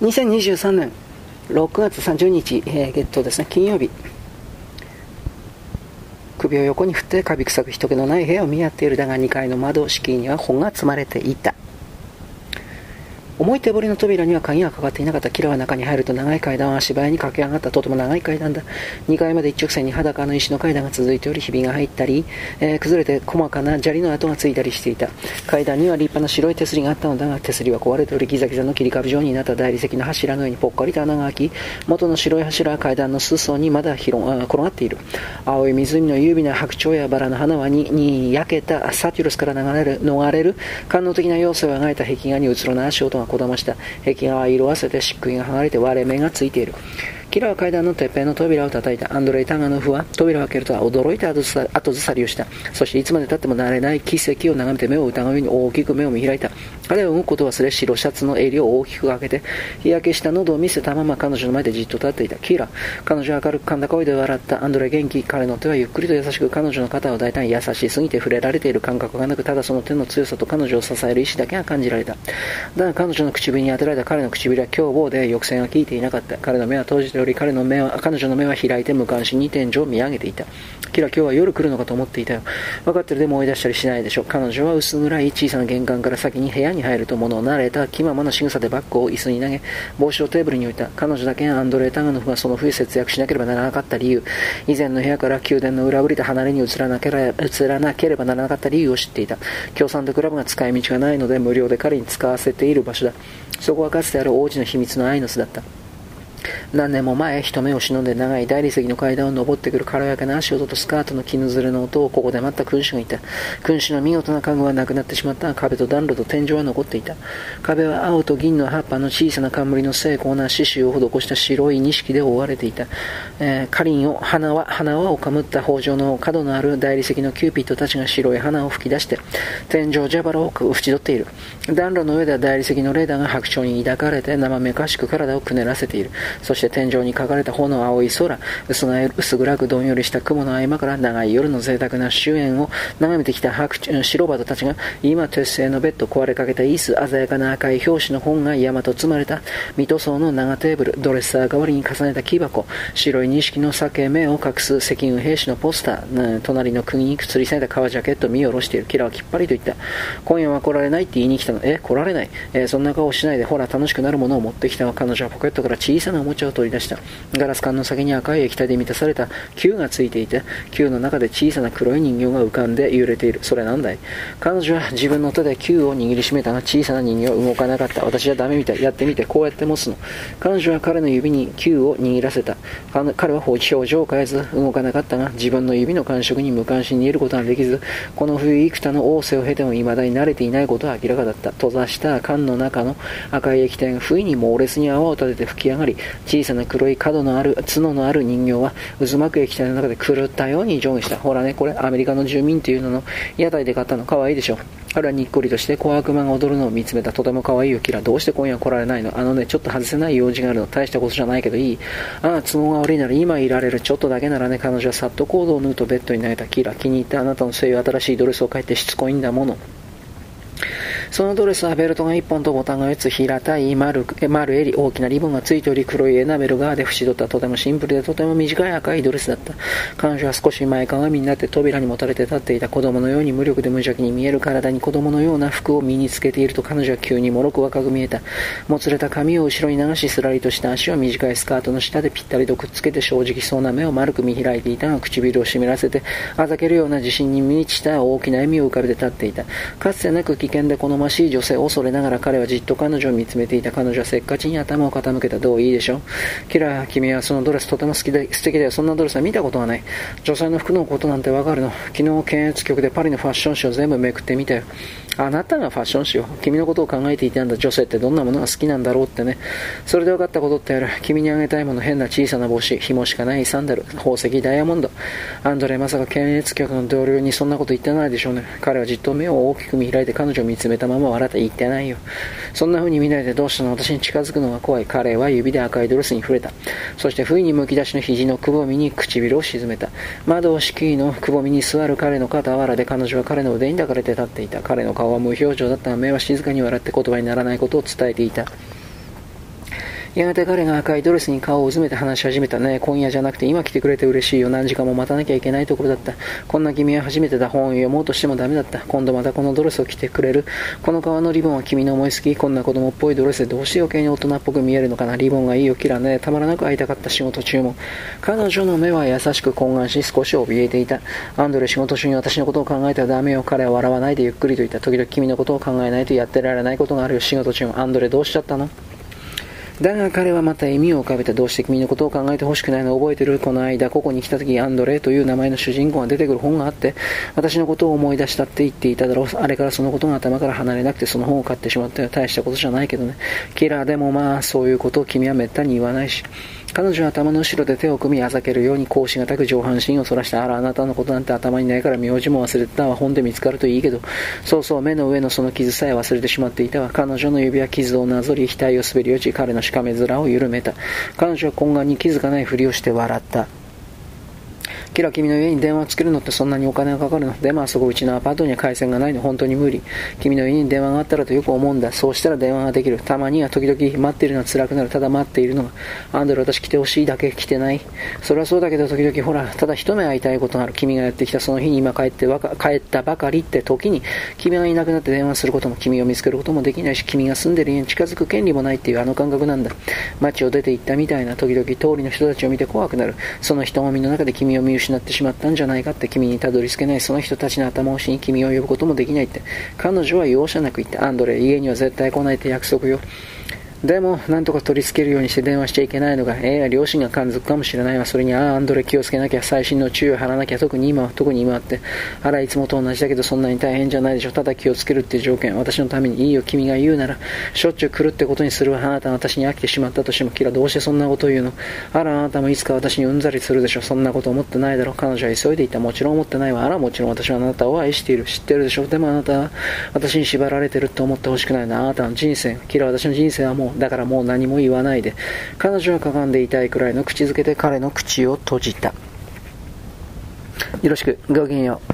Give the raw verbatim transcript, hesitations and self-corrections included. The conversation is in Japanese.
にせんにじゅうさんねんろくがつさんじゅうにち、えー、月頭ですね、金曜日、首を横に振ってカビ臭く人気のない部屋を見合っている。だがにかいの窓敷居には本が積まれていた。重い手彫りの扉には鍵がかかっていなかった。キラは中に入ると長い階段を足早に駆け上がった。とても長い階段だ。にかいまで一直線に裸の石の階段が続いており、ひびが入ったり、えー、崩れて細かな砂利の跡がついたりしていた。階段には立派な白い手すりがあったのだが、手すりは壊れており、ギザギザの切り株状になった大理石の柱の上にぽっかりと穴が開き、元の白い柱は階段の裾にまだ広が転がっている。青い湖の優美な白鳥やバラの花は に, に焼けたサテュロスから流れる逃れる官能的な要素を描いた壁画にうつろな足音がこだました。壁画は色あせて漆喰が剥がれて割れ目がついている。キラは階段のてっぺんの扉を叩いた。アンドレイ・タガノフは扉を開けると驚いて後ずさりをした。そしていつまでたっても慣れない奇跡を眺めて目を疑うように大きく目を見開いた。彼は動くことを忘れ、白シャツの襟を大きく開けて日焼けした喉を見せたまま彼女の前でじっと立っていた。キラ、彼女は明るく噛んだ声で笑った。アンドレイ元気。彼の手はゆっくりと優しく彼女の肩を抱いた。優しすぎて触れられている感覚がなく、ただその手の強さと彼女を支える意志だけが感じられた。だが彼女の唇に当てられた。彼の唇は凶暴で抑制が効いていなかった。彼の目は閉じてより彼の目は彼女の目は開いて無関心に天井を見上げていた。キラ、今日は夜来るのかと思っていたよ。分かってる。でも追い出したりしないでしょ。彼女は薄暗い小さな玄関から先に部屋に入ると、物を慣れた気ままな仕草でバッグを椅子に投げ、帽子をテーブルに置いた。彼女だけがアンドレイ・タガノフがその冬節約しなければならなかった理由、以前の部屋から宮殿の裏ぶりで離れに移らなければ、移らなければならなかった理由を知っていた。共産党クラブが使い道がないので無料で彼に使わせている場所だ。そこはかつてある王子の秘密のアイノスだった。何年も前、人目を忍んで長い大理石の階段を登ってくる軽やかな足音とスカートの絹ずれの音をここで待った君主がいた。君主の見事な家具はなくなってしまったが、壁と暖炉と天井は残っていた。壁は青と銀の葉っぱの小さな冠の精巧な刺繍を施した白い錦で覆われていた。えー、花輪を花輪花輪をかむった包丁の角のある大理石のキューピッドたちが白い花を吹き出して天井蛇腹を縁取っている。暖炉の上では大理石のレーダーが白鳥に抱かれて生めかしく体をくねらせている。そして天井に描かれた炎の青い空、薄暗くどんよりした雲の合間から長い夜の贅沢な終焉を眺めてきた白バドたちが、今鉄製のベッド、壊れかけた椅子、鮮やかな赤い表紙の本が山と積まれた未塗装の長テーブル、ドレッサー代わりに重ねた木箱、白い錦の裂け目を隠す赤軍兵士のポスター、隣の釘に吊り下げた革ジャケットを見下ろしている。キラはきっぱりと言った。今夜は来られないって言いに来たの。え、来られない、えー、そんな顔をしないで、ほら楽しくなるものを持ってきた。彼女はポケットから小さなおもちゃを取り出した。ガラス管の先に赤い液体で満たされた球がついていて、球の中で小さな黒い人形が浮かんで揺れている。それなんだい。彼女は自分の手で球を握りしめたが、小さな人形は動かなかった。私はダメみたい。やってみて。こうやって持つの。彼女は彼の指に球を握らせた。彼は表情を変えず動かなかったが、自分の指の感触に無関心にいることができず、この冬幾多の仰せを経ても未だに慣れていないことは明らかだった。閉ざした缶の中の赤い液体が不意に猛烈に泡を立てて吹き上がり、小さな黒い角のある角のある人形は渦巻く液体の中で狂ったように上下した。ほらね、これアメリカの住民というのの屋台で買ったの。可愛いでしょ。彼はにっこりとして小悪魔が踊るのを見つめた。とても可愛いよキラ。どうして今夜は来られないの。あのね、ちょっと外せない用事があるの。大したことじゃないけどいい。ああ、都合が悪いなら今いられる。ちょっとだけならね。彼女はさっとコードを縫うとベッドに投げた。キラ、気に入った。あなたのせいよ、新しいドレスを買ってしつこいんだもの。そのドレスはベルトがいっぽんとボタンがよっつ、平たい丸、丸襟、大きなリボンがついており、黒いエナメル側で縁取った。とてもシンプルでとても短い赤いドレスだった。彼女は少し前かがみになって扉にもたれて立っていた。子供のように無力で無邪気に見える体に子供のような服を身につけていると、彼女は急にもろく若く見えた。もつれた髪を後ろに流し、すらりとした足を短いスカートの下でぴったりとくっつけて、正直そうな目を丸く見開いていたが、唇を湿らせてあざけるような自信に満ちた大きな笑みを浮かべて立っていた。かつてなく危険でこの好ましい女性を恐れながら彼はじっと彼女を見つめていた。彼女はせっかちに頭を傾けた。どういいでしょう。キラ、君はそのドレスとても好きで素敵だよ。そんなドレスは見たことがない。女性の服のことなんてわかるの。昨日検閲局でパリのファッション誌を全部めくってみたよ。あなたがファッション誌を。君のことを考えていたんだ。女性ってどんなものが好きなんだろうってね。それで分かったことってある。君にあげたいもの、変な小さな帽子、紐しかないサンダル、宝石、ダイヤモンド。アンドレ、まさか検閲局の同僚にそんなこと言ってないでしょうね。彼はじっと目を大きく見開いて彼女を見つめたまま笑って、言ってないよ。そんな風に見ないで。どうしたの。私に近づくのが怖い。彼は指で赤いドレスに触れた。そして不意にむき出しの肘のくぼみに唇を沈めた。窓を敷きのくぼみに座る彼の傍らで彼女は彼の腕に抱かれて立っていた。彼の顔は無表情だったが、目は静かに笑って言葉にならないことを伝えていた。やがて彼が赤いドレスに顔をうずめて話し始めた。ね、今夜じゃなくて今来てくれて嬉しいよ。何時間も待たなきゃいけないところだった。こんな君は初めてだ。本を読もうとしてもダメだった。今度またこのドレスを着てくれる。この革のリボンは君の思いつき。こんな子供っぽいドレスでどうして余計に大人っぽく見えるのかな。リボンがいいよキラね。たまらなく会いたかった。仕事中も。彼女の目は優しく懇願し、少し怯えていた。アンドレ、仕事中に私のことを考えたらダメよ。彼は笑わないでゆっくりと言った。時々君のことを考えないとやってられないことがあるよ。仕事中も。アンドレ、どうしちゃったの。だが彼はまた笑みを浮かべた。どうして君のことを考えてほしくないのを覚えてる。この間ここに来た時、アンドレという名前の主人公が出てくる本があって、私のことを思い出したって言っていただろう。あれからそのことが頭から離れなくて、その本を買ってしまったよ。大したことじゃないけどね。キラー、でもまあそういうことを君はめったに言わないし。彼女は頭の後ろで手を組み、あざけるように格子堅く上半身をそらした。あら、あなたのことなんて頭にないから名字も忘れてたわ。本で見つかるといいけど。そうそう、目の上のその傷さえ忘れてしまっていたわ。彼女の指は傷をなぞり、額を滑り落ち、彼のしかめ面を緩めた。彼女は懇願に気づかないふりをして笑った。キラ、君の家に電話をつけるのってそんなにお金がかかるの。でもあそこうちのアパートには回線がないの。本当に無理。君の家に電話があったらとよく思うんだ。そうしたら電話ができる。たまには時々待っているのは辛くなる。ただ待っているのが。アンドレ、私来てほしいだけ来てない。それはそうだけど時々ほら、ただ一目会いたいことがある。君がやってきたその日に今帰ってわか帰ったばかりって時に、君がいなくなって電話することも君を見つけることもできないし、君が住んでる家に近づく権利もないっていうあの感覚なんだ。街を出て行ったみたいな。時々通りの人たちを見て怖くなる。その人混みの中で君を見失う失ってしまったんじゃないかって。君にたどり着けないその人たちの頭越しに君を呼ぶこともできないって。彼女は容赦なく言った。アンドレ、家には絶対来ないって約束よ。でもなんとか取り付けるようにして電話しちゃいけないのが。ええ、両親が感づくかもしれないわ。それに、ああ、アンドレ、気をつけなきゃ。細心の注意を払わなきゃ。特に今は特に今はって。あら、いつもと同じだけどそんなに大変じゃないでしょ。ただ気をつけるっていう条件。私のためにいいよ。君が言うならしょっちゅう来るってことにするわ。あなたが私に飽きてしまったとしても。キラ、どうしてそんなことを言うの。あら、あなたもいつか私にうんざりするでしょ。そんなこと思ってないだろ。彼女は急いでいた。もちろん思ってないわ。あら、もちろん私はあなたを愛している。知ってるでしょ。でもあなたは私に縛られてると思ってほしくないな。あなたの人生。キラ、私の人生はもうだからもう何も言わないで。彼女はかがんでいたいくらいの口づけで彼の口を閉じた。よろしく、ごきげんよう。